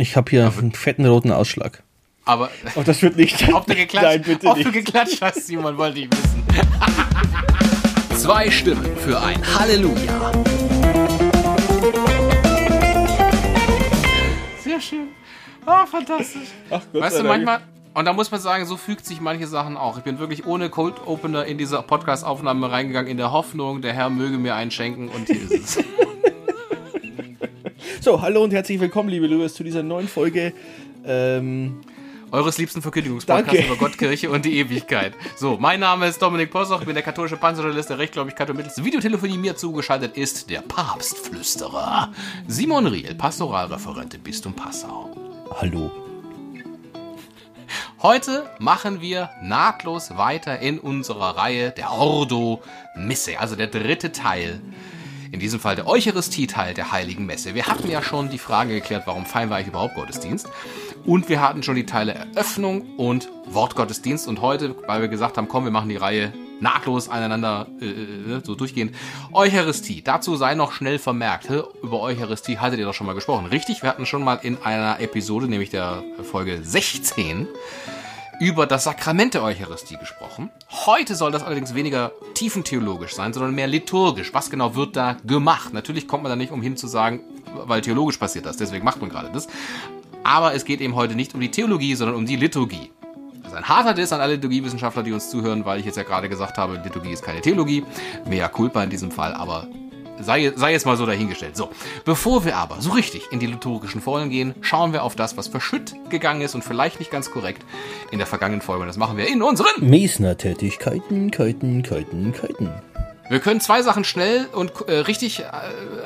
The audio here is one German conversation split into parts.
Ich habe hier einen fetten roten Ausschlag. Aber oh, das wird nicht. Ob du geklatscht hast, Simon, wollte ich wissen. 2 Stimmen für ein Halleluja. Sehr schön. Oh, fantastisch. Ach, weißt du, manchmal, und da muss man sagen, so fügt sich manche Sachen auch. Ich bin wirklich ohne Cold Opener in diese Podcast-Aufnahme reingegangen, in der Hoffnung, der Herr möge mir einen schenken, und hier ist es. So, hallo und herzlich willkommen, liebe Lujas, zu dieser neuen Folge eures liebsten Verkündigungspodcasts über Gott, Kirche und die Ewigkeit. So, mein Name ist Dominik Possoch, ich bin der katholische Panzerjournalist, der rechtgläubig Katholik mittels Videotelefonie. Mir zugeschaltet ist der Papstflüsterer Simon Riel, Pastoralreferent im Bistum Passau. Hallo. Heute machen wir nahtlos weiter in unserer Reihe der Ordo Missae, also der dritte Teil. In diesem Fall der Eucharistie-Teil der Heiligen Messe. Wir hatten ja schon die Frage geklärt, warum feiern wir eigentlich überhaupt Gottesdienst? Und wir hatten schon die Teile Eröffnung und Wortgottesdienst. Und heute, weil wir gesagt haben, komm, wir machen die Reihe nahtlos aneinander so durchgehend. Eucharistie, dazu sei noch schnell vermerkt. Über Eucharistie hattet ihr doch schon mal gesprochen. Richtig, wir hatten schon mal in einer Episode, nämlich der Folge 16, über das Sakrament der Eucharistie gesprochen. Heute soll das allerdings weniger tiefentheologisch sein, sondern mehr liturgisch. Was genau wird da gemacht? Natürlich kommt man da nicht umhin zu sagen, weil theologisch passiert das, deswegen macht man gerade das. Aber es geht eben heute nicht um die Theologie, sondern um die Liturgie. Das ist ein harter Diss an alle Liturgiewissenschaftler, die uns zuhören, weil ich jetzt ja gerade gesagt habe, Liturgie ist keine Theologie. Mea culpa in diesem Fall, aber sei jetzt mal so dahingestellt. So, bevor wir aber so richtig in die liturgischen Folgen gehen, schauen wir auf das, was verschütt gegangen ist und vielleicht nicht ganz korrekt in der vergangenen Folge. Und das machen wir in unseren Mesner-Tätigkeiten, Keiten. Wir können 2 Sachen schnell und richtig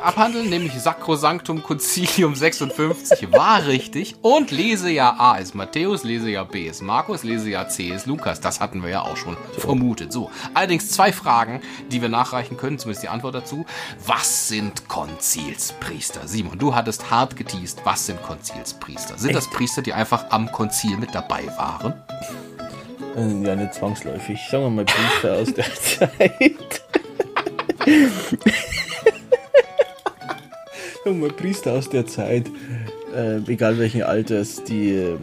abhandeln, nämlich Sacrosanctum Concilium 56 war richtig und Lesejahr A ist Matthäus, Lesejahr B ist Markus, Lesejahr C ist Lukas. Das hatten wir ja auch schon vermutet. So, allerdings 2 Fragen, die wir nachreichen können, zumindest die Antwort dazu. Was sind Konzilspriester? Simon, du hattest hart geteased. Was sind Konzilspriester? Sind das Priester, die einfach am Konzil mit dabei waren? Ja, nicht zwangsläufig. Sagen wir mal Priester aus der Zeit. Junge Priester aus der Zeit, egal welchen Alters, die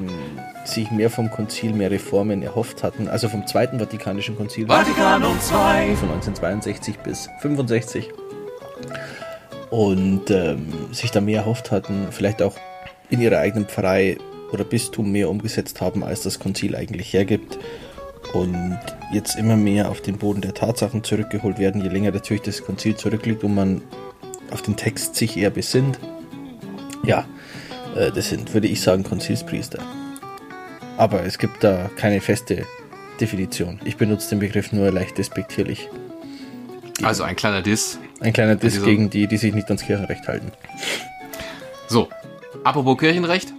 sich mehr vom Konzil, mehr Reformen erhofft hatten, also vom Zweiten Vatikanischen Konzil Vatikanum II. Von 1962 bis 65 und sich da mehr erhofft hatten, vielleicht auch in ihrer eigenen Pfarrei oder Bistum mehr umgesetzt haben, als das Konzil eigentlich hergibt. Und jetzt immer mehr auf den Boden der Tatsachen zurückgeholt werden, je länger natürlich das Konzil zurückliegt und man auf den Text sich eher besinnt. Ja, das sind, würde ich sagen, Konzilspriester. Aber es gibt da keine feste Definition. Ich benutze den Begriff nur leicht despektierlich. Also ein kleiner Diss. Ein kleiner Diss gegen die, die sich nicht ans Kirchenrecht halten. So, apropos Kirchenrecht.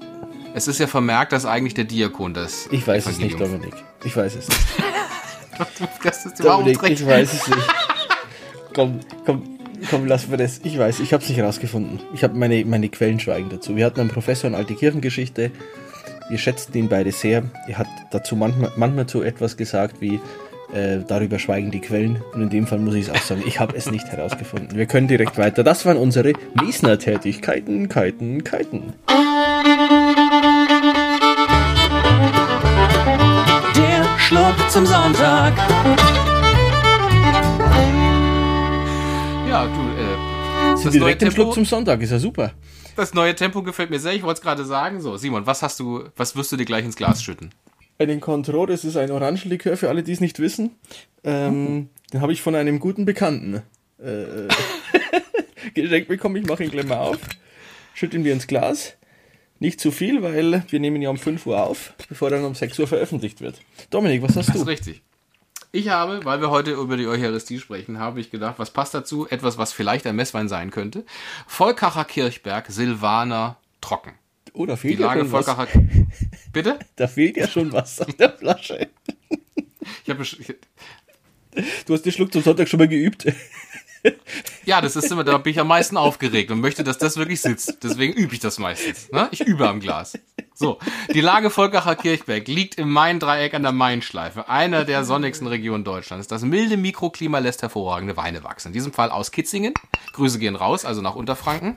Es ist ja vermerkt, dass eigentlich der Diakon das Evangelium... Ich weiß es nicht, Dominik. Ich weiß es nicht. Dominik, ich weiß es nicht. Komm, lassen wir das. Ich weiß, ich habe es nicht rausgefunden. Ich habe meine Quellen schweigen dazu. Wir hatten einen Professor in Alte Kirchengeschichte. Wir schätzten ihn beide sehr. Er hat dazu manchmal so etwas gesagt wie, darüber schweigen die Quellen. Und in dem Fall muss ich es auch sagen. Ich habe es nicht herausgefunden. Wir können direkt weiter. Das waren unsere Mesner-Tätigkeiten, Keiten. Zum Sonntag. Ja, du, das neue Tempo, Schluck zum Sonntag, ist ja super. Das neue Tempo gefällt mir sehr, ich wollte es gerade sagen. So, Simon, was wirst du dir gleich ins Glas schütten? Den Cointreau, das ist ein Orangenlikör, für alle, die es nicht wissen. Den habe ich von einem guten Bekannten geschenkt bekommen, ich mache ihn gleich mal auf. Schütten wir ins Glas. Nicht zu viel, weil wir nehmen ja um 5 Uhr auf, bevor dann um 6 Uhr veröffentlicht wird. Dominik, was hast du? Das ist richtig. Ich habe, weil wir heute über die Eucharistie sprechen, habe ich gedacht, was passt dazu? Etwas, was vielleicht ein Messwein sein könnte. Volkacher Kirchberg, Silvaner, trocken. Oh, da fehlt die Lage ja schon Volkacher... was. Bitte? Da fehlt ja schon was an der Flasche. Du hast den Schluck zum Sonntag schon mal geübt. Ja, das ist immer, da bin ich am meisten aufgeregt und möchte, dass das wirklich sitzt. Deswegen übe ich das meistens. Ne? Ich übe am Glas. So, die Lage Volkacher Kirchberg liegt im Main-Dreieck an der Main-Schleife, einer der sonnigsten Regionen Deutschlands. Das milde Mikroklima lässt hervorragende Weine wachsen. In diesem Fall aus Kitzingen. Grüße gehen raus, also nach Unterfranken.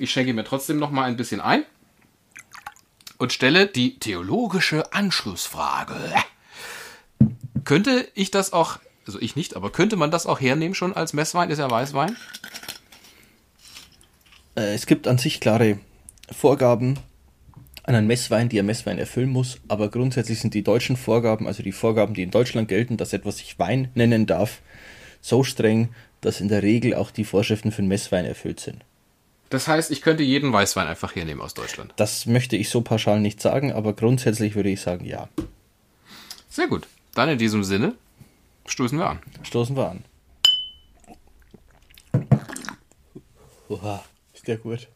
Ich schenke mir trotzdem noch mal ein bisschen ein. und stelle die theologische Anschlussfrage. Könnte ich das auch, also ich nicht, aber könnte man das auch hernehmen schon als Messwein? Ist ja Weißwein? Es gibt an sich klare Vorgaben an einen Messwein, die ein Messwein erfüllen muss, aber grundsätzlich sind die deutschen Vorgaben, also die Vorgaben, die in Deutschland gelten, dass etwas sich Wein nennen darf, so streng, dass in der Regel auch die Vorschriften für einen Messwein erfüllt sind. Das heißt, ich könnte jeden Weißwein einfach hernehmen aus Deutschland? Das möchte ich so pauschal nicht sagen, aber grundsätzlich würde ich sagen, ja. Sehr gut. Dann in diesem Sinne stoßen wir an. Stoßen wir an. Oha, ist der gut.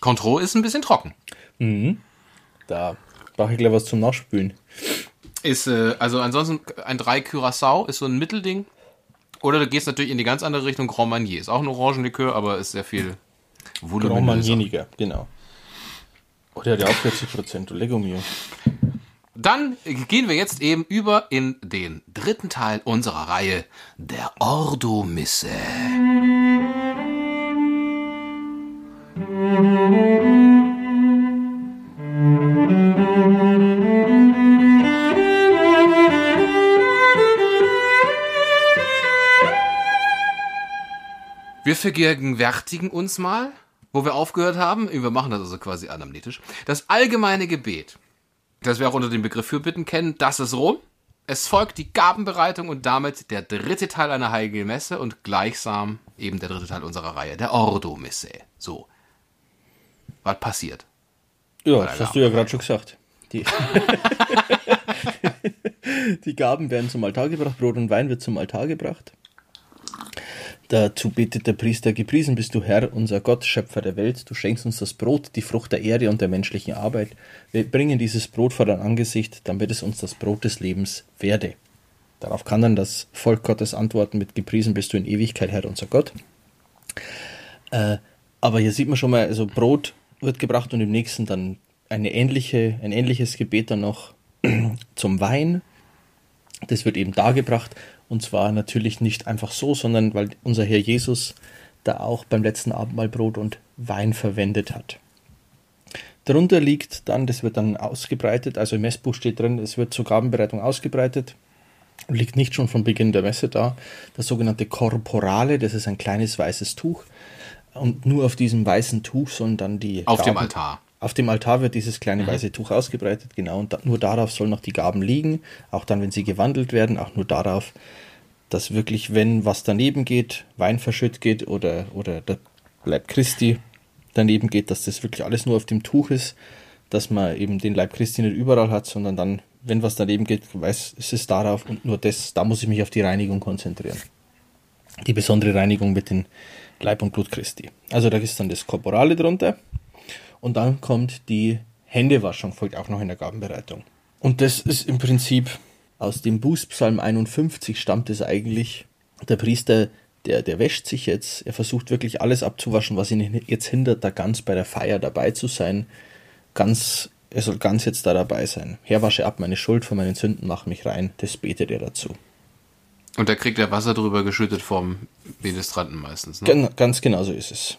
Cointreau ist ein bisschen trocken. Mhm. Da brauche ich gleich was zum Nachspülen. Ist, also ansonsten ein 3 Curaçao ist so ein Mittelding. Oder du gehst natürlich in die ganz andere Richtung. Grand Marnier ist auch ein Orangenlikör, aber ist sehr viel voluminöser. Grand Marnier, genau. Oh, der hat ja auch 40%. Lego mio. Dann gehen wir jetzt eben über in den dritten Teil unserer Reihe, der Ordo Missae. Wir vergegenwärtigen uns mal, wo wir aufgehört haben, wir machen das also quasi anamnetisch, das allgemeine Gebet, das wir auch unter dem Begriff Fürbitten kennen, das ist Rom. Es folgt die Gabenbereitung und damit der dritte Teil einer Heiligen Messe und gleichsam eben der dritte Teil unserer Reihe, der Ordo Missae. So, was passiert? Ja, das hast du ja gerade schon gesagt. Die Gaben werden zum Altar gebracht, Brot und Wein wird zum Altar gebracht. Dazu betet der Priester, gepriesen bist du Herr, unser Gott, Schöpfer der Welt, du schenkst uns das Brot, die Frucht der Erde und der menschlichen Arbeit. Wir bringen dieses Brot vor dein Angesicht, damit es uns das Brot des Lebens werde. Darauf kann dann das Volk Gottes antworten mit gepriesen bist du in Ewigkeit, Herr, unser Gott. Aber hier sieht man schon mal, also Brot wird gebracht und im nächsten dann ein ähnliches Gebet dann noch zum Wein. Das wird eben dargebracht. Und zwar natürlich nicht einfach so, sondern weil unser Herr Jesus da auch beim letzten Abendmahl Brot und Wein verwendet hat. Darunter liegt dann, das wird dann ausgebreitet, also im Messbuch steht drin, es wird zur Gabenbereitung ausgebreitet und liegt nicht schon von Beginn der Messe da. Das sogenannte Korporale, das ist ein kleines weißes Tuch. Und nur auf diesem weißen Tuch sollen dann die Gaben, dem Altar. Auf dem Altar wird dieses kleine weiße Tuch ausgebreitet, genau, und nur darauf sollen noch die Gaben liegen, auch dann, wenn sie gewandelt werden, auch nur darauf, dass wirklich, wenn was daneben geht, Wein verschütt geht oder der Leib Christi daneben geht, dass das wirklich alles nur auf dem Tuch ist, dass man eben den Leib Christi nicht überall hat, sondern dann, wenn was daneben geht, weiß, es ist darauf und nur das, da muss ich mich auf die Reinigung konzentrieren. Die besondere Reinigung mit dem Leib und Blut Christi. Also da ist dann das Korporale drunter. Und dann kommt die Händewaschung, folgt auch noch in der Gabenbereitung. Und das ist im Prinzip aus dem Bußpsalm 51 stammt es eigentlich. Der Priester, der wäscht sich jetzt, er versucht wirklich alles abzuwaschen, was ihn jetzt hindert, da ganz bei der Feier dabei zu sein. Er soll ganz jetzt da dabei sein. Herr, wasche ab meine Schuld, von meinen Sünden mach mich rein. Das betet er dazu. Und da kriegt er Wasser drüber geschüttet vom Ministranten meistens, ne? Ganz genau so ist es.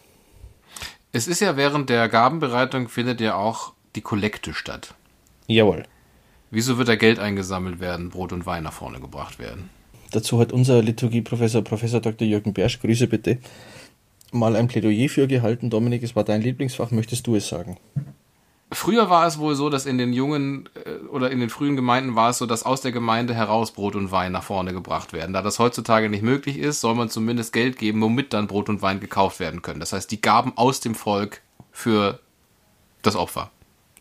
Es ist ja während der Gabenbereitung findet ja auch die Kollekte statt. Jawohl. Wieso wird da Geld eingesammelt werden, Brot und Wein nach vorne gebracht werden? Dazu hat unser Liturgieprofessor, Professor Dr. Jürgen Bersch, Grüße bitte, mal ein Plädoyer für gehalten. Dominik, es war dein Lieblingsfach, möchtest du es sagen? Früher war es wohl so, dass in den jungen oder in den frühen Gemeinden war es so, dass aus der Gemeinde heraus Brot und Wein nach vorne gebracht werden. Da das heutzutage nicht möglich ist, soll man zumindest Geld geben, womit dann Brot und Wein gekauft werden können. Das heißt, die Gaben aus dem Volk für das Opfer.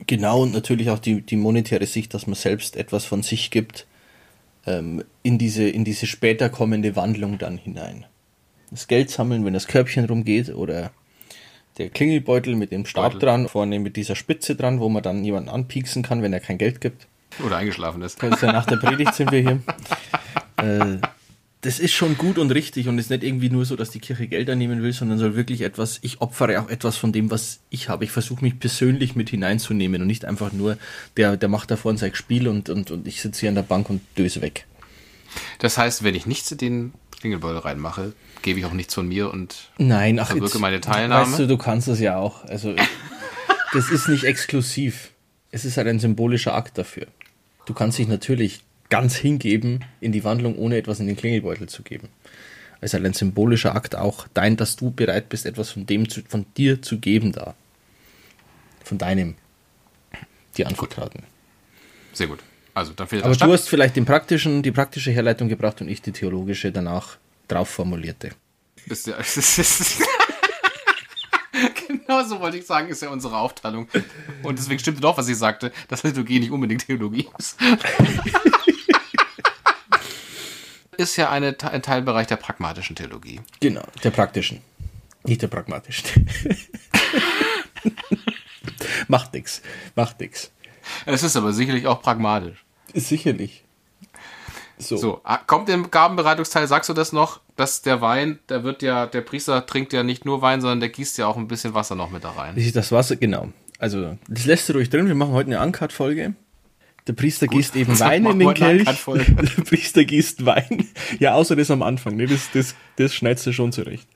Genau, und natürlich auch die monetäre Sicht, dass man selbst etwas von sich gibt, in diese später kommende Wandlung dann hinein. Das Geld sammeln, wenn das Körbchen rumgeht oder der Klingelbeutel mit dem Stab dran, vorne mit dieser Spitze dran, wo man dann jemanden anpieksen kann, wenn er kein Geld gibt. Oder eingeschlafen ist. Das ist ja nach der Predigt sind wir hier. Das ist schon gut und richtig und ist nicht irgendwie nur so, dass die Kirche Geld annehmen will, sondern soll wirklich etwas, ich opfere auch etwas von dem, was ich habe. Ich versuche mich persönlich mit hineinzunehmen und nicht einfach nur, der macht da vorne sein Spiel und ich sitze hier an der Bank und döse weg. Das heißt, wenn ich nichts in den Klingelbeutel reinmache, gebe ich auch nichts von mir und verwirke meine Teilnahme. Weißt du, du kannst es ja auch. Also das ist nicht exklusiv. Es ist halt ein symbolischer Akt dafür. Du kannst dich natürlich ganz hingeben in die Wandlung, ohne etwas in den Klingelbeutel zu geben. Es ist halt ein symbolischer Akt auch dein, dass du bereit bist, etwas von dir zu geben da. Von deinem, die Antwortraten. Sehr gut. Also, dafür aber du hast vielleicht die praktische Herleitung gebracht und ich die theologische danach drauf formulierte. Ist ja, genau so wollte ich sagen, ist ja unsere Aufteilung. Und deswegen stimmte doch, was ich sagte, dass Liturgie nicht unbedingt Theologie ist. Ist ja ein Teilbereich der pragmatischen Theologie. Genau, der praktischen. Nicht der pragmatischen. Macht nix. Es ist aber sicherlich auch pragmatisch. Sicherlich. So, kommt im Gabenbereitungsteil, sagst du das noch, dass der Wein, da wird ja, der Priester trinkt ja nicht nur Wein, sondern der gießt ja auch ein bisschen Wasser noch mit da rein. Das Wasser, genau. Also, das lässt du ruhig drin, wir machen heute eine Uncut-Folge. Der Priester gießt eben Wein in den Kelch. Der Priester gießt Wein. Ja, außer das am Anfang, ne? Das schneidest du schon zurecht.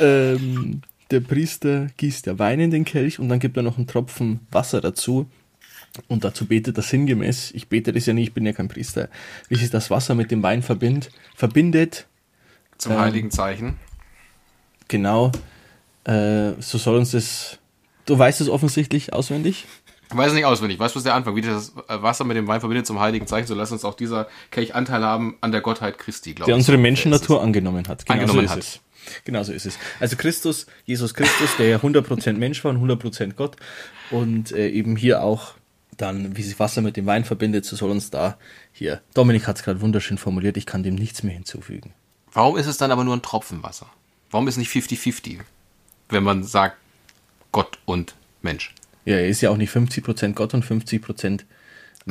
Der Priester gießt ja Wein in den Kelch und dann gibt er noch einen Tropfen Wasser dazu. Und dazu betet er sinngemäß, ich bete das ja nicht, ich bin ja kein Priester, wie sich das Wasser mit dem Wein verbindet. Zum heiligen Zeichen. Genau. So soll uns das... Du weißt es offensichtlich auswendig? Ich weiß es nicht auswendig. Weißt du, was der Anfang? Wie das Wasser mit dem Wein verbindet zum heiligen Zeichen, so lass uns auch dieser Kelch Anteil haben an der Gottheit Christi, glaube ich. Der unsere Menschennatur angenommen hat. Genau so ist es. Genau so ist es. Also Christus, Jesus Christus, der ja 100% Mensch war und 100% Gott und eben hier auch dann, wie sich Wasser mit dem Wein verbindet, so soll uns da hier, Dominik hat es gerade wunderschön formuliert, ich kann dem nichts mehr hinzufügen. Warum ist es dann aber nur ein Tropfen Wasser? Warum ist nicht 50-50, wenn man sagt Gott und Mensch? Ja, er ist ja auch nicht 50% Gott und 50% Mensch.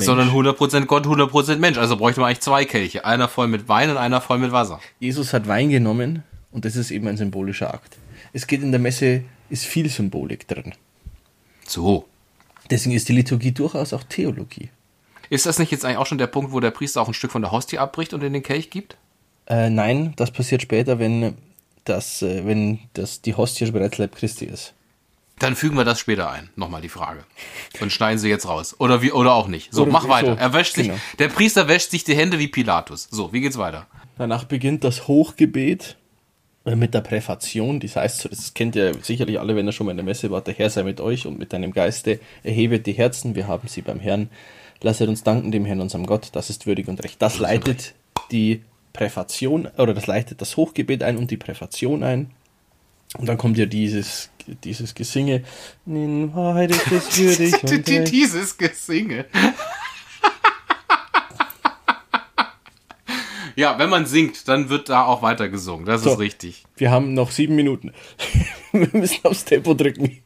Sondern 100% Gott, 100% Mensch. Also bräuchte man eigentlich zwei Kelche, einer voll mit Wein und einer voll mit Wasser. Jesus hat Wein genommen. Und das ist eben ein symbolischer Akt. Es geht in der Messe, ist viel Symbolik drin. So. Deswegen ist die Liturgie durchaus auch Theologie. Ist das nicht jetzt eigentlich auch schon der Punkt, wo der Priester auch ein Stück von der Hostie abbricht und in den Kelch gibt? Nein, das passiert später, wenn das die Hostie bereits Leib Christi ist. Dann fügen wir das später ein, nochmal die Frage. Und schneiden sie jetzt raus. Oder auch nicht. So, oder mach weiter. So, er wäscht sich, genau. Der Priester wäscht sich die Hände wie Pilatus. So, wie geht's weiter? Danach beginnt das Hochgebet. Mit der Präfation, das heißt, das kennt ihr sicherlich alle, wenn ihr schon mal in der Messe wart, der Herr sei mit euch und mit deinem Geiste, erhebet die Herzen, wir haben sie beim Herrn, lasset uns danken dem Herrn, unserem Gott, das ist würdig und recht. Das leitet die Präfation, oder das leitet das Hochgebet ein und die Präfation ein. Und dann kommt ja dieses Gesinge. In Wahrheit ist es würdig und recht. Dieses Gesinge. Ja, wenn man singt, dann wird da auch weiter gesungen. Das so, ist richtig. Wir haben noch 7 Minuten. Wir müssen aufs Tempo drücken.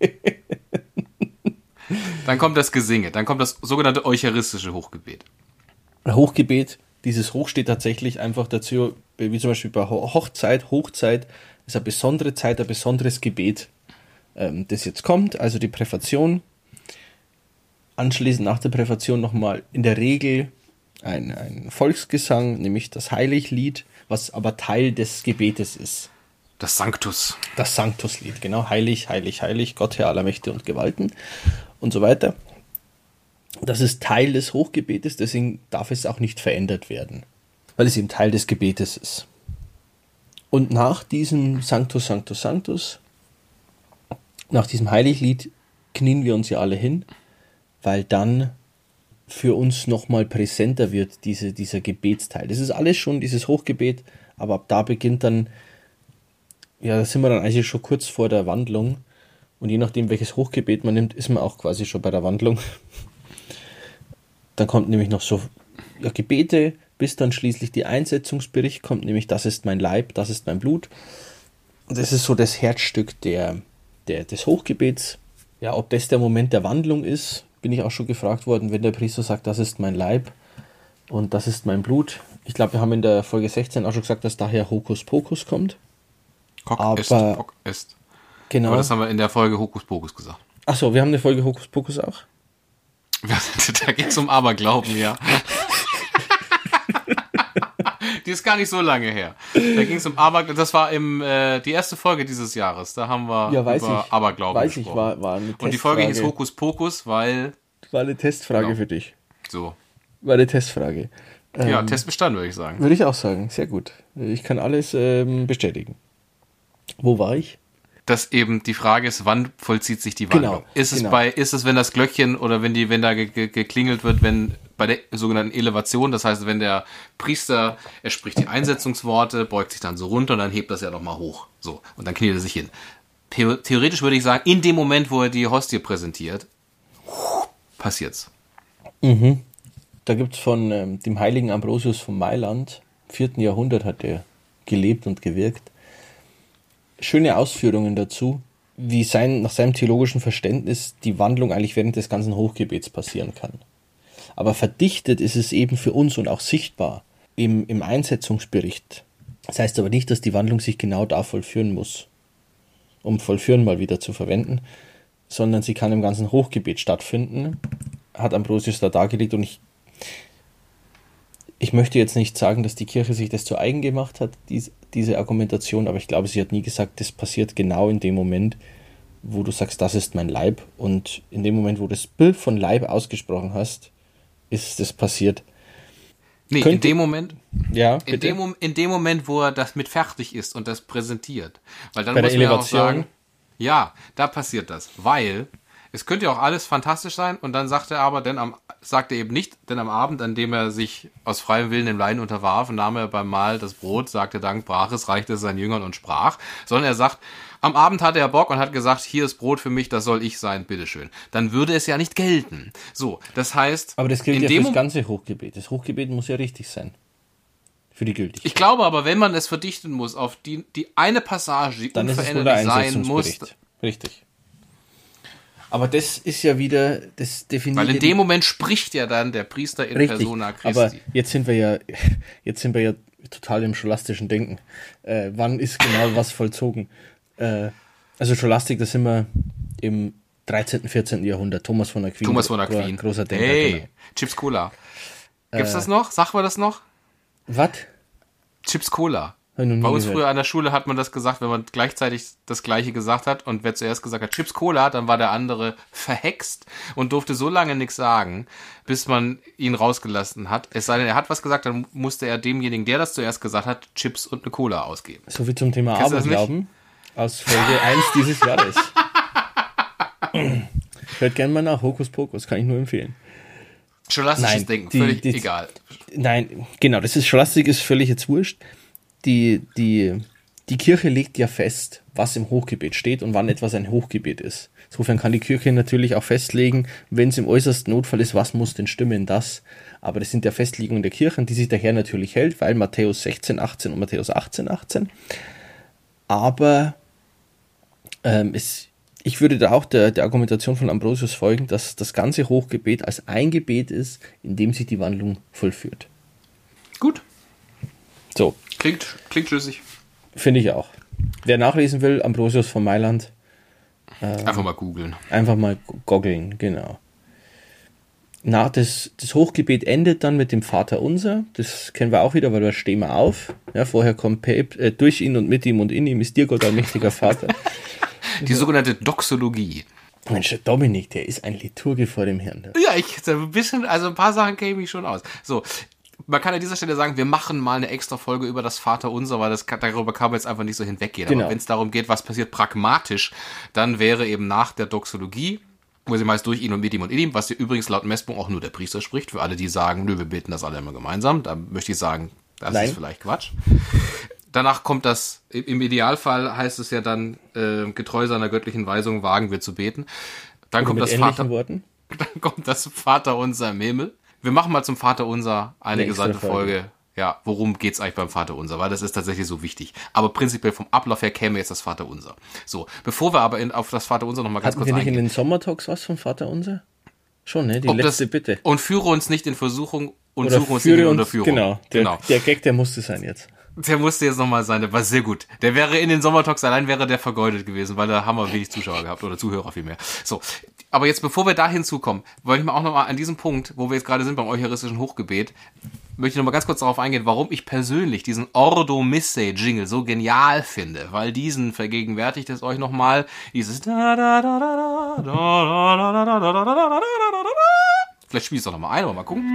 Dann kommt das Gesinge. Dann kommt das sogenannte eucharistische Hochgebet. Hochgebet, dieses Hoch steht tatsächlich einfach dazu, wie zum Beispiel bei Hochzeit, ist eine besondere Zeit, ein besonderes Gebet, das jetzt kommt. Also die Präfation. Anschließend nach der Präfation nochmal in der Regel ein Volksgesang, nämlich das Heiliglied, was aber Teil des Gebetes ist. Das Sanctus. Das Sanctuslied, genau. Heilig, heilig, heilig, Gott, Herr aller Mächte und Gewalten und so weiter. Das ist Teil des Hochgebetes, deswegen darf es auch nicht verändert werden, weil es eben Teil des Gebetes ist. Und nach diesem Sanctus, Sanctus, Sanctus, nach diesem Heiliglied knien wir uns ja alle hin, weil dann für uns nochmal präsenter wird, dieser Gebetsteil. Das ist alles schon dieses Hochgebet, aber ab da beginnt dann, ja, da sind wir dann eigentlich schon kurz vor der Wandlung und je nachdem, welches Hochgebet man nimmt, ist man auch quasi schon bei der Wandlung. Dann kommt nämlich noch so ja, Gebete, bis dann schließlich die Einsetzungsbericht kommt, nämlich das ist mein Leib, das ist mein Blut. Und das ist so das Herzstück des Hochgebets. Ja, ob das der Moment der Wandlung ist, bin ich auch schon gefragt worden, wenn der Priester sagt, das ist mein Leib und das ist mein Blut. Ich glaube, wir haben in der Folge 16 auch schon gesagt, dass daher Hokuspokus kommt. Cock ist. Genau. Aber das haben wir in der Folge Hokuspokus gesagt. Achso, wir haben eine Folge Hokuspokus auch? Da geht es um Aberglauben, ja. Die ist gar nicht so lange her. Da ging es um Aberglauben. Das war die erste Folge dieses Jahres. Da haben wir über Aberglauben gesprochen. War eine Testfrage. Und die Folge hieß Hokus Pokus, weil... Das war eine Testfrage für dich. So. War eine Testfrage. Ja, Testbestand, würde ich sagen. Würde ich auch sagen. Sehr gut. Ich kann alles bestätigen. Wo war ich? Dass eben die Frage ist, wann vollzieht sich die Wandlung? Genau, ist es, wenn das Glöckchen oder wenn da geklingelt wird, wenn bei der sogenannten Elevation, das heißt, wenn der Priester, er spricht die Einsetzungsworte, beugt sich dann so runter und dann hebt das ja nochmal hoch. So. Und dann kniet er sich hin. Theoretisch würde ich sagen, in dem Moment, wo er die Hostie präsentiert, passiert's. Mhm. Da gibt's von dem heiligen Ambrosius von Mailand, 4. Jahrhundert hat er gelebt und gewirkt, schöne Ausführungen dazu, wie nach seinem theologischen Verständnis die Wandlung eigentlich während des ganzen Hochgebets passieren kann. Aber verdichtet ist es eben für uns und auch sichtbar im Einsetzungsbericht. Das heißt aber nicht, dass die Wandlung sich genau da vollführen muss, um vollführen mal wieder zu verwenden, sondern sie kann im ganzen Hochgebet stattfinden, hat Ambrosius da dargelegt. Und ich möchte jetzt nicht sagen, dass die Kirche sich das zu eigen gemacht hat, diese Argumentation, aber ich glaube, sie hat nie gesagt, das passiert genau in dem Moment, wo du sagst, das ist mein Leib, und in dem Moment, wo du das Bild von Leib ausgesprochen hast, ist das passiert. Nee, in dem Moment, ja, in dem Moment, wo er das mit fertig ist und das präsentiert, weil dann muss man ja auch sagen, ja, da passiert das, weil es könnte ja auch alles fantastisch sein, und dann sagt er aber, sagt er eben nicht, denn am Abend, an dem er sich aus freiem Willen dem Leiden unterwarf, nahm er beim Mahl das Brot, sagte Dank, brach es, reichte es seinen Jüngern und sprach, sondern er sagt, am Abend hatte er Bock und hat gesagt, hier ist Brot für mich, das soll ich sein, bitteschön. Dann würde es ja nicht gelten. So, das heißt... Aber das gilt ja für das ganze Hochgebet. Das Hochgebet muss ja richtig sein. Für die Gültigkeit. Ich glaube aber, wenn man es verdichten muss auf die eine Passage, die dann unveränderlich sein muss... Richtig. Aber das ist ja wieder, das definiert... Weil in dem Moment spricht ja dann der Priester in richtig, Persona Christi. Aber jetzt sind wir ja total im scholastischen Denken. Wann ist genau was vollzogen? Also Scholastik, da sind wir im 13., 14. Jahrhundert. Thomas von Aquin. Großer Denker. Hey, genau. Chips Cola. Gibt's das noch? Sag mal das noch? Was? Chips Cola. Bei uns früher an der Schule hat man das gesagt, wenn man gleichzeitig das Gleiche gesagt hat, und wer zuerst gesagt hat, Chips Cola, dann war der andere verhext und durfte so lange nichts sagen, bis man ihn rausgelassen hat. Es sei denn, er hat was gesagt, dann musste er demjenigen, der das zuerst gesagt hat, Chips und eine Cola ausgeben. So wie zum Thema Aberglauben aus Folge 1 dieses Jahres. Hört gerne mal nach, Hokus Pokus, kann ich nur empfehlen. Scholastisches Denken, völlig egal. Nein, genau, das ist Scholastik, ist völlig jetzt wurscht. Die Kirche legt ja fest, was im Hochgebet steht und wann etwas ein Hochgebet ist. Insofern kann die Kirche natürlich auch festlegen, wenn es im äußersten Notfall ist, was muss denn stimmen, das. Aber das sind ja Festlegungen der Kirche, an die sich der Herr natürlich hält, weil Matthäus 16, 18 und Matthäus 18, 18. Aber ich würde da auch der Argumentation von Ambrosius folgen, dass das ganze Hochgebet als ein Gebet ist, in dem sich die Wandlung vollführt. Gut. So. Klingt schlüssig. Finde ich auch. Wer nachlesen will, Ambrosius von Mailand. Einfach mal googeln. Einfach mal goggeln, genau. Das Hochgebet endet dann mit dem Vater Unser. Das kennen wir auch wieder, weil da stehen wir auf. Ja, vorher kommt durch ihn und mit ihm und in ihm ist dir Gott allmächtiger Vater. Die sogenannte Doxologie. Mensch, der Dominik, der ist ein Liturge vor dem Herrn. Ja, ein paar Sachen käme ich schon aus. So. Man kann an dieser Stelle sagen, wir machen mal eine extra Folge über das Vaterunser, weil darüber kann man jetzt einfach nicht so hinweggehen. Genau. Aber wenn es darum geht, was passiert pragmatisch, dann wäre eben nach der Doxologie, wo sie meist durch ihn und mit ihm und in ihm, was hier übrigens laut Messbuch auch nur der Priester spricht, für alle, die sagen, nö, wir beten das alle immer gemeinsam, da möchte ich sagen, das Nein. Ist vielleicht Quatsch. Danach kommt das, im Idealfall heißt es ja dann, getreu seiner göttlichen Weisung wagen wir zu beten. Dann kommt das Vaterunser im Himmel. Wir machen mal zum Vaterunser eine gesamte Folge. Ja, worum geht's eigentlich beim Vaterunser? Weil das ist tatsächlich so wichtig. Aber prinzipiell vom Ablauf her käme jetzt das Vaterunser. So, bevor wir aber auf das Vaterunser nochmal ganz kurz eingehen. Hatten wir nicht in den Sommertalks was vom Vaterunser? Schon, ne? Die letzte Bitte. Und führe uns nicht in Versuchung und oder suche uns nicht in Unterführung. Genau. Der Gag, der musste sein jetzt. Der musste jetzt nochmal sein, der war sehr gut. Der wäre in den Sommertalks, allein wäre der vergeudet gewesen, weil da haben wir wenig Zuschauer gehabt oder Zuhörer vielmehr. So, aber jetzt, bevor wir da hinzukommen, wollte ich mal auch nochmal an diesem Punkt, wo wir jetzt gerade sind beim eucharistischen Hochgebet, möchte noch mal ganz kurz darauf eingehen, warum ich persönlich diesen Ordo Missae Jingle so genial finde, weil diesen vergegenwärtigt es euch nochmal, dieses vielleicht spiele ich es doch nochmal ein, aber mal gucken.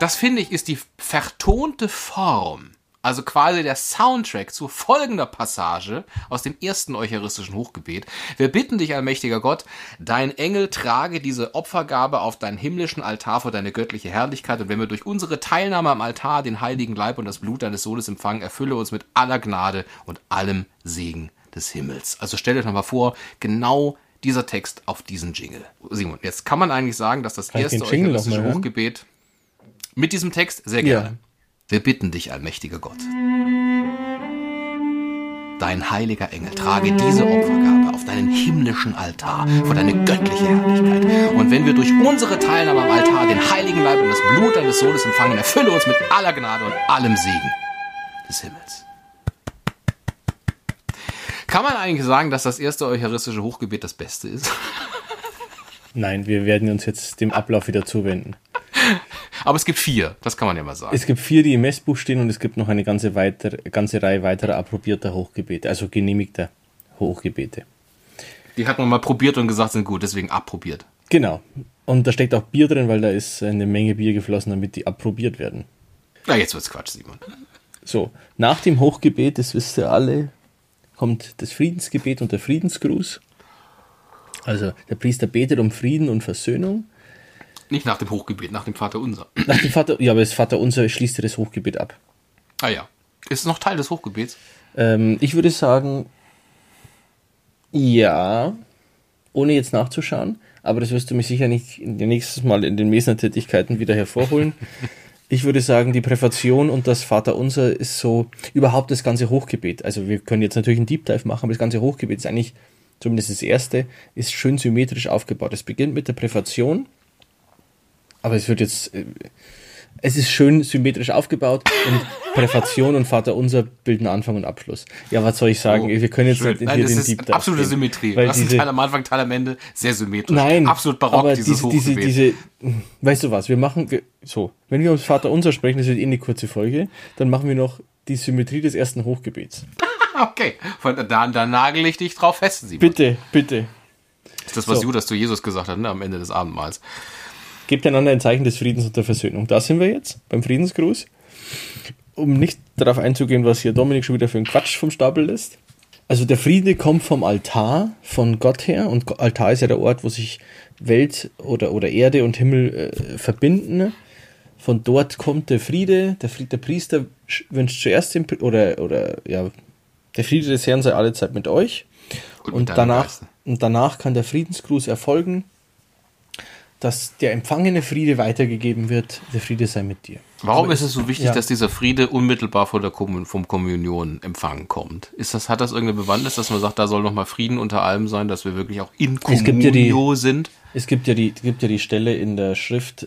Das, finde ich, ist die vertonte Form, also quasi der Soundtrack zu folgender Passage aus dem ersten eucharistischen Hochgebet. Wir bitten dich, allmächtiger Gott, dein Engel trage diese Opfergabe auf deinen himmlischen Altar vor deine göttliche Herrlichkeit, und wenn wir durch unsere Teilnahme am Altar den heiligen Leib und das Blut deines Sohnes empfangen, erfülle uns mit aller Gnade und allem Segen des Himmels. Also stellt euch nochmal vor, genau dieser Text auf diesen Jingle. Simon, jetzt kann man eigentlich sagen, dass das erste eucharistische Hochgebet... Mit diesem Text sehr gerne. Ja. Wir bitten dich, allmächtiger Gott. Dein heiliger Engel trage diese Opfergabe auf deinen himmlischen Altar vor deine göttliche Herrlichkeit. Und wenn wir durch unsere Teilnahme am Altar den heiligen Leib und das Blut deines Sohnes empfangen, erfülle uns mit aller Gnade und allem Segen des Himmels. Kann man eigentlich sagen, dass das erste eucharistische Hochgebet das Beste ist? Nein, wir werden uns jetzt dem Ablauf wieder zuwenden. Aber es gibt 4, das kann man ja mal sagen. Es gibt 4, die im Messbuch stehen, und es gibt noch eine ganze Reihe weiterer approbierter Hochgebete, also genehmigter Hochgebete. Die hat man mal probiert und gesagt, sind gut, deswegen approbiert. Genau. Und da steckt auch Bier drin, weil da ist eine Menge Bier geflossen, damit die approbiert werden. Na, jetzt wird's Quatsch, Simon. So, nach dem Hochgebet, das wisst ihr alle, kommt das Friedensgebet und der Friedensgruß. Also der Priester betet um Frieden und Versöhnung. Nicht nach dem Hochgebet, nach dem Vaterunser. Nach dem Vater, ja, aber das Vaterunser schließt ja das Hochgebet ab. Ah ja. Ist es noch Teil des Hochgebets? Ich würde sagen, ja, ohne jetzt nachzuschauen, aber das wirst du mich sicher nicht nächstes Mal in den Mesner-Tätigkeiten wieder hervorholen. Ich würde sagen, die Präfation und das Vaterunser ist so überhaupt das ganze Hochgebet. Also wir können jetzt natürlich einen Deep Dive machen, aber das ganze Hochgebet ist eigentlich, zumindest das erste, ist schön symmetrisch aufgebaut. Es beginnt mit der Präfation. Aber es ist schön symmetrisch aufgebaut, und Präfation und Vaterunser bilden Anfang und Abschluss. Ja, was soll ich sagen? Wir können jetzt nicht hier den Deep Dive. Absolute Symmetrie. Das ist Teil am Anfang, Teil am Ende, sehr symmetrisch. Nein, absolut barock, aber dieses Hochgebet. Weißt du was? Wenn wir ums Vaterunser sprechen, das wird eine kurze Folge, dann machen wir noch die Symmetrie des ersten Hochgebets. Okay, von da nagel ich dich drauf fest, Simon. Bitte. Das war so, Judas zu Jesus gesagt hat, ne, am Ende des Abendmahls. Gebt einander ein Zeichen des Friedens und der Versöhnung. Da sind wir jetzt beim Friedensgruß. Um nicht darauf einzugehen, was hier Dominik schon wieder für einen Quatsch vom Stapel lässt. Also der Friede kommt vom Altar, von Gott her. Und Altar ist ja der Ort, wo sich Welt oder Erde und Himmel verbinden. Von dort kommt der Friede. Der Priester wünscht zuerst der Friede des Herrn sei allezeit mit euch. Und danach kann der Friedensgruß erfolgen, dass der empfangene Friede weitergegeben wird, der Friede sei mit dir. Warum ist es so wichtig, dass dieser Friede unmittelbar vom Kommunion-Empfang kommt? Hat das irgendeine Bewandtnis, dass man sagt, da soll nochmal Frieden unter allem sein, dass wir wirklich auch in Kommunion sind? Es gibt ja die Stelle in der Schrift,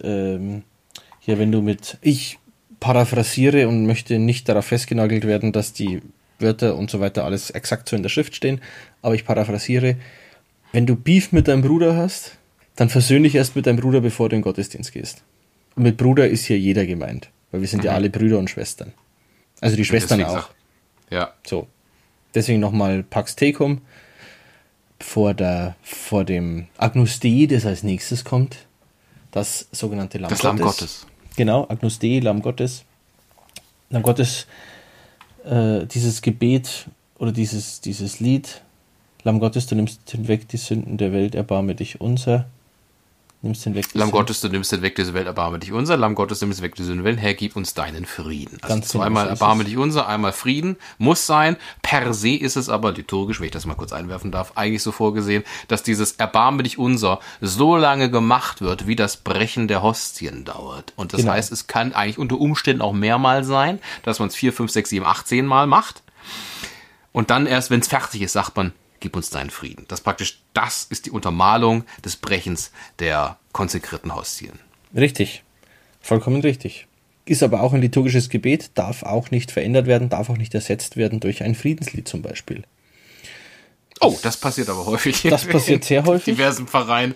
ich paraphrasiere und möchte nicht darauf festgenagelt werden, dass die Wörter und so weiter alles exakt so in der Schrift stehen, aber ich paraphrasiere, wenn du Beef mit deinem Bruder hast, dann versöhn dich erst mit deinem Bruder, bevor du in den Gottesdienst gehst. Und mit Bruder ist hier jeder gemeint, weil wir sind ja alle Brüder und Schwestern. Also die Schwestern auch. Gesagt. Ja. So. Deswegen nochmal Pax Tecum. Vor dem Agnus Dei, das als nächstes kommt, das sogenannte Lamm Gottes. Das Lamm Gottes. Genau, Agnus Dei, Lamm Gottes. Lamm Gottes, dieses Gebet oder dieses Lied, Lamm Gottes, du nimmst hinweg die Sünden der Welt, erbarme dich unser. Lamm Gottes, du nimmst hinweg diese Welt, erbarme dich unser. Lamm Gottes, du nimmst hinweg die Sünden der Welt, Herr, gib uns deinen Frieden. Also zweimal erbarme dich unser, einmal Frieden, muss sein. Per se ist es aber liturgisch, wenn ich das mal kurz einwerfen darf, eigentlich so vorgesehen, dass dieses erbarme dich unser so lange gemacht wird, wie das Brechen der Hostien dauert. Und das heißt, es kann eigentlich unter Umständen auch mehrmal sein, dass man es 4, 5, 6, 7, 8, 10 Mal macht. Und dann erst, wenn es fertig ist, sagt man, gib uns deinen Frieden. Das ist die Untermalung des Brechens der konsekrierten Hostien. Richtig. Vollkommen richtig. ist aber auch ein liturgisches Gebet, darf auch nicht verändert werden, darf auch nicht ersetzt werden durch ein Friedenslied zum Beispiel. Oh, das passiert aber häufig. Das passiert sehr häufig. In diversen Vereinen.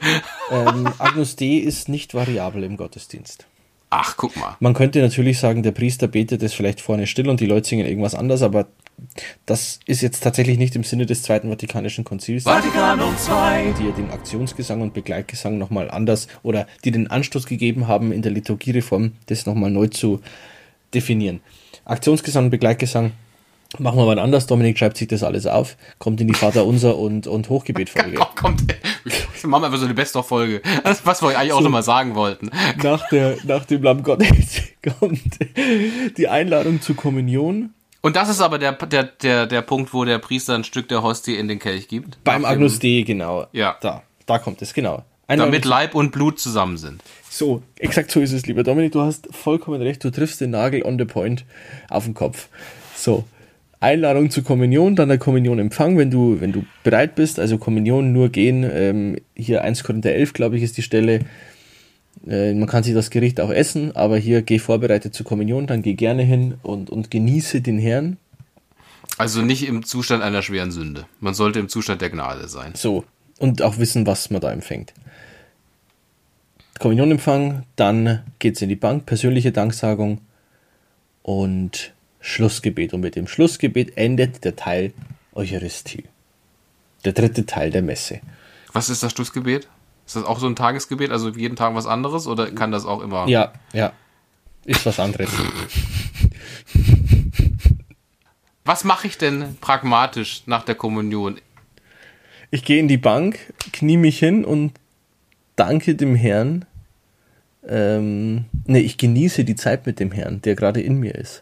Agnus Dei ist nicht variabel im Gottesdienst. Ach, guck mal. Man könnte natürlich sagen, der Priester betet es vielleicht vorne still und die Leute singen irgendwas anders, aber das ist jetzt tatsächlich nicht im Sinne des Zweiten Vatikanischen Konzils. Vatikanum II. Die ja den Aktionsgesang und Begleitgesang nochmal anders oder die den Anstoß gegeben haben, in der Liturgiereform das nochmal neu zu definieren. Aktionsgesang und Begleitgesang machen wir mal anders. Dominik schreibt sich das alles auf, kommt in die Vaterunser und Hochgebetfolge. Wir machen einfach so eine Best-of-Folge, was wir eigentlich auch so nochmal sagen wollten. Nach dem Lamm Gottes kommt die Einladung zur Kommunion. Und das ist aber der Punkt, wo der Priester ein Stück der Hostie in den Kelch gibt. Beim Agnus Dei, genau. Ja. Da kommt es, genau. Einladung. Damit Leib und Blut zusammen sind. So, exakt so ist es, lieber Dominik. Du hast vollkommen recht, du triffst den Nagel on the point auf den Kopf. So. Einladung zur Kommunion, dann der Kommunionempfang, wenn du bereit bist, also Kommunion nur gehen, hier 1 Korinther 11, glaube ich, ist die Stelle, man kann sich das Gericht auch essen, aber hier geh vorbereitet zur Kommunion, dann geh gerne hin und genieße den Herrn. Also nicht im Zustand einer schweren Sünde, man sollte im Zustand der Gnade sein. So, und auch wissen, was man da empfängt. Kommunionempfang, dann geht's in die Bank, persönliche Danksagung und Schlussgebet. Und mit dem Schlussgebet endet der Teil Eucharistie. Der dritte Teil der Messe. Was ist das Schlussgebet? Ist das auch so ein Tagesgebet? Also jeden Tag was anderes? Oder kann das auch immer... Ja. Ist was anderes. Was mache ich denn pragmatisch nach der Kommunion? Ich gehe in die Bank, knie mich hin und danke dem Herrn. Ich genieße die Zeit mit dem Herrn, der gerade in mir ist.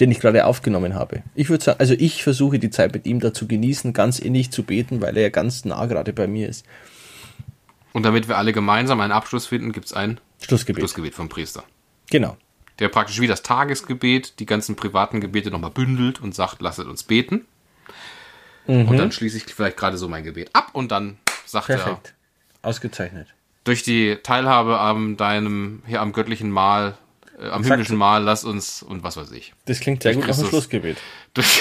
Den ich gerade aufgenommen habe. Ich würde sagen, also ich versuche die Zeit mit ihm da zu genießen, ganz innig zu beten, weil er ja ganz nah gerade bei mir ist. Und damit wir alle gemeinsam einen Abschluss finden, gibt es ein Schlussgebet vom Priester. Genau. Der praktisch wie das Tagesgebet die ganzen privaten Gebete nochmal bündelt und sagt, lasset uns beten. Mhm. Und dann schließe ich vielleicht gerade so mein Gebet ab und dann sagt Perfekt. Er... Ausgezeichnet. Durch die Teilhabe am göttlichen Mahl... Am Exakt. Himmlischen Mahl, lass uns und was weiß ich. Das klingt sehr gut nach dem Schlussgebet. Durch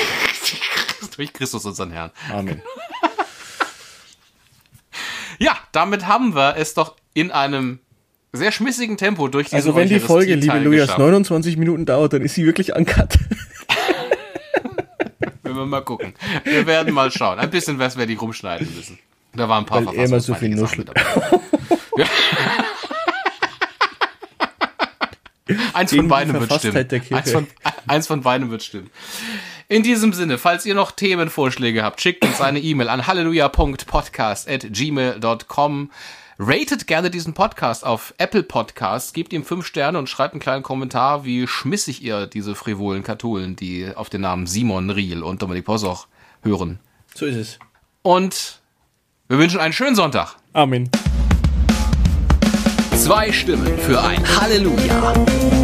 Christus, unseren Herrn. Amen. Ja, damit haben wir es doch in einem sehr schmissigen Tempo durch diesen Eucharistie-Teil. Also wenn die Folge, liebe Lujas, 29 Minuten dauert, dann ist sie wirklich uncut. Wenn wir mal gucken. Wir werden mal schauen. Ein bisschen was werde ich rumschneiden müssen. Da waren ein paar Verfassungen. Immer so viel Nuschel. Eins von beiden wird stimmen. In diesem Sinne, falls ihr noch Themenvorschläge habt, schickt uns eine E-Mail an halleluja.podcast@gmail.com. Ratet gerne diesen Podcast auf Apple Podcasts, gebt ihm 5 Sterne und schreibt einen kleinen Kommentar, wie schmissig ihr diese frivolen Katholen, die auf den Namen Simon Riel und Dominik Possoch hören. So ist es. Und wir wünschen einen schönen Sonntag. Amen. 2 Stimmen für ein Halleluja.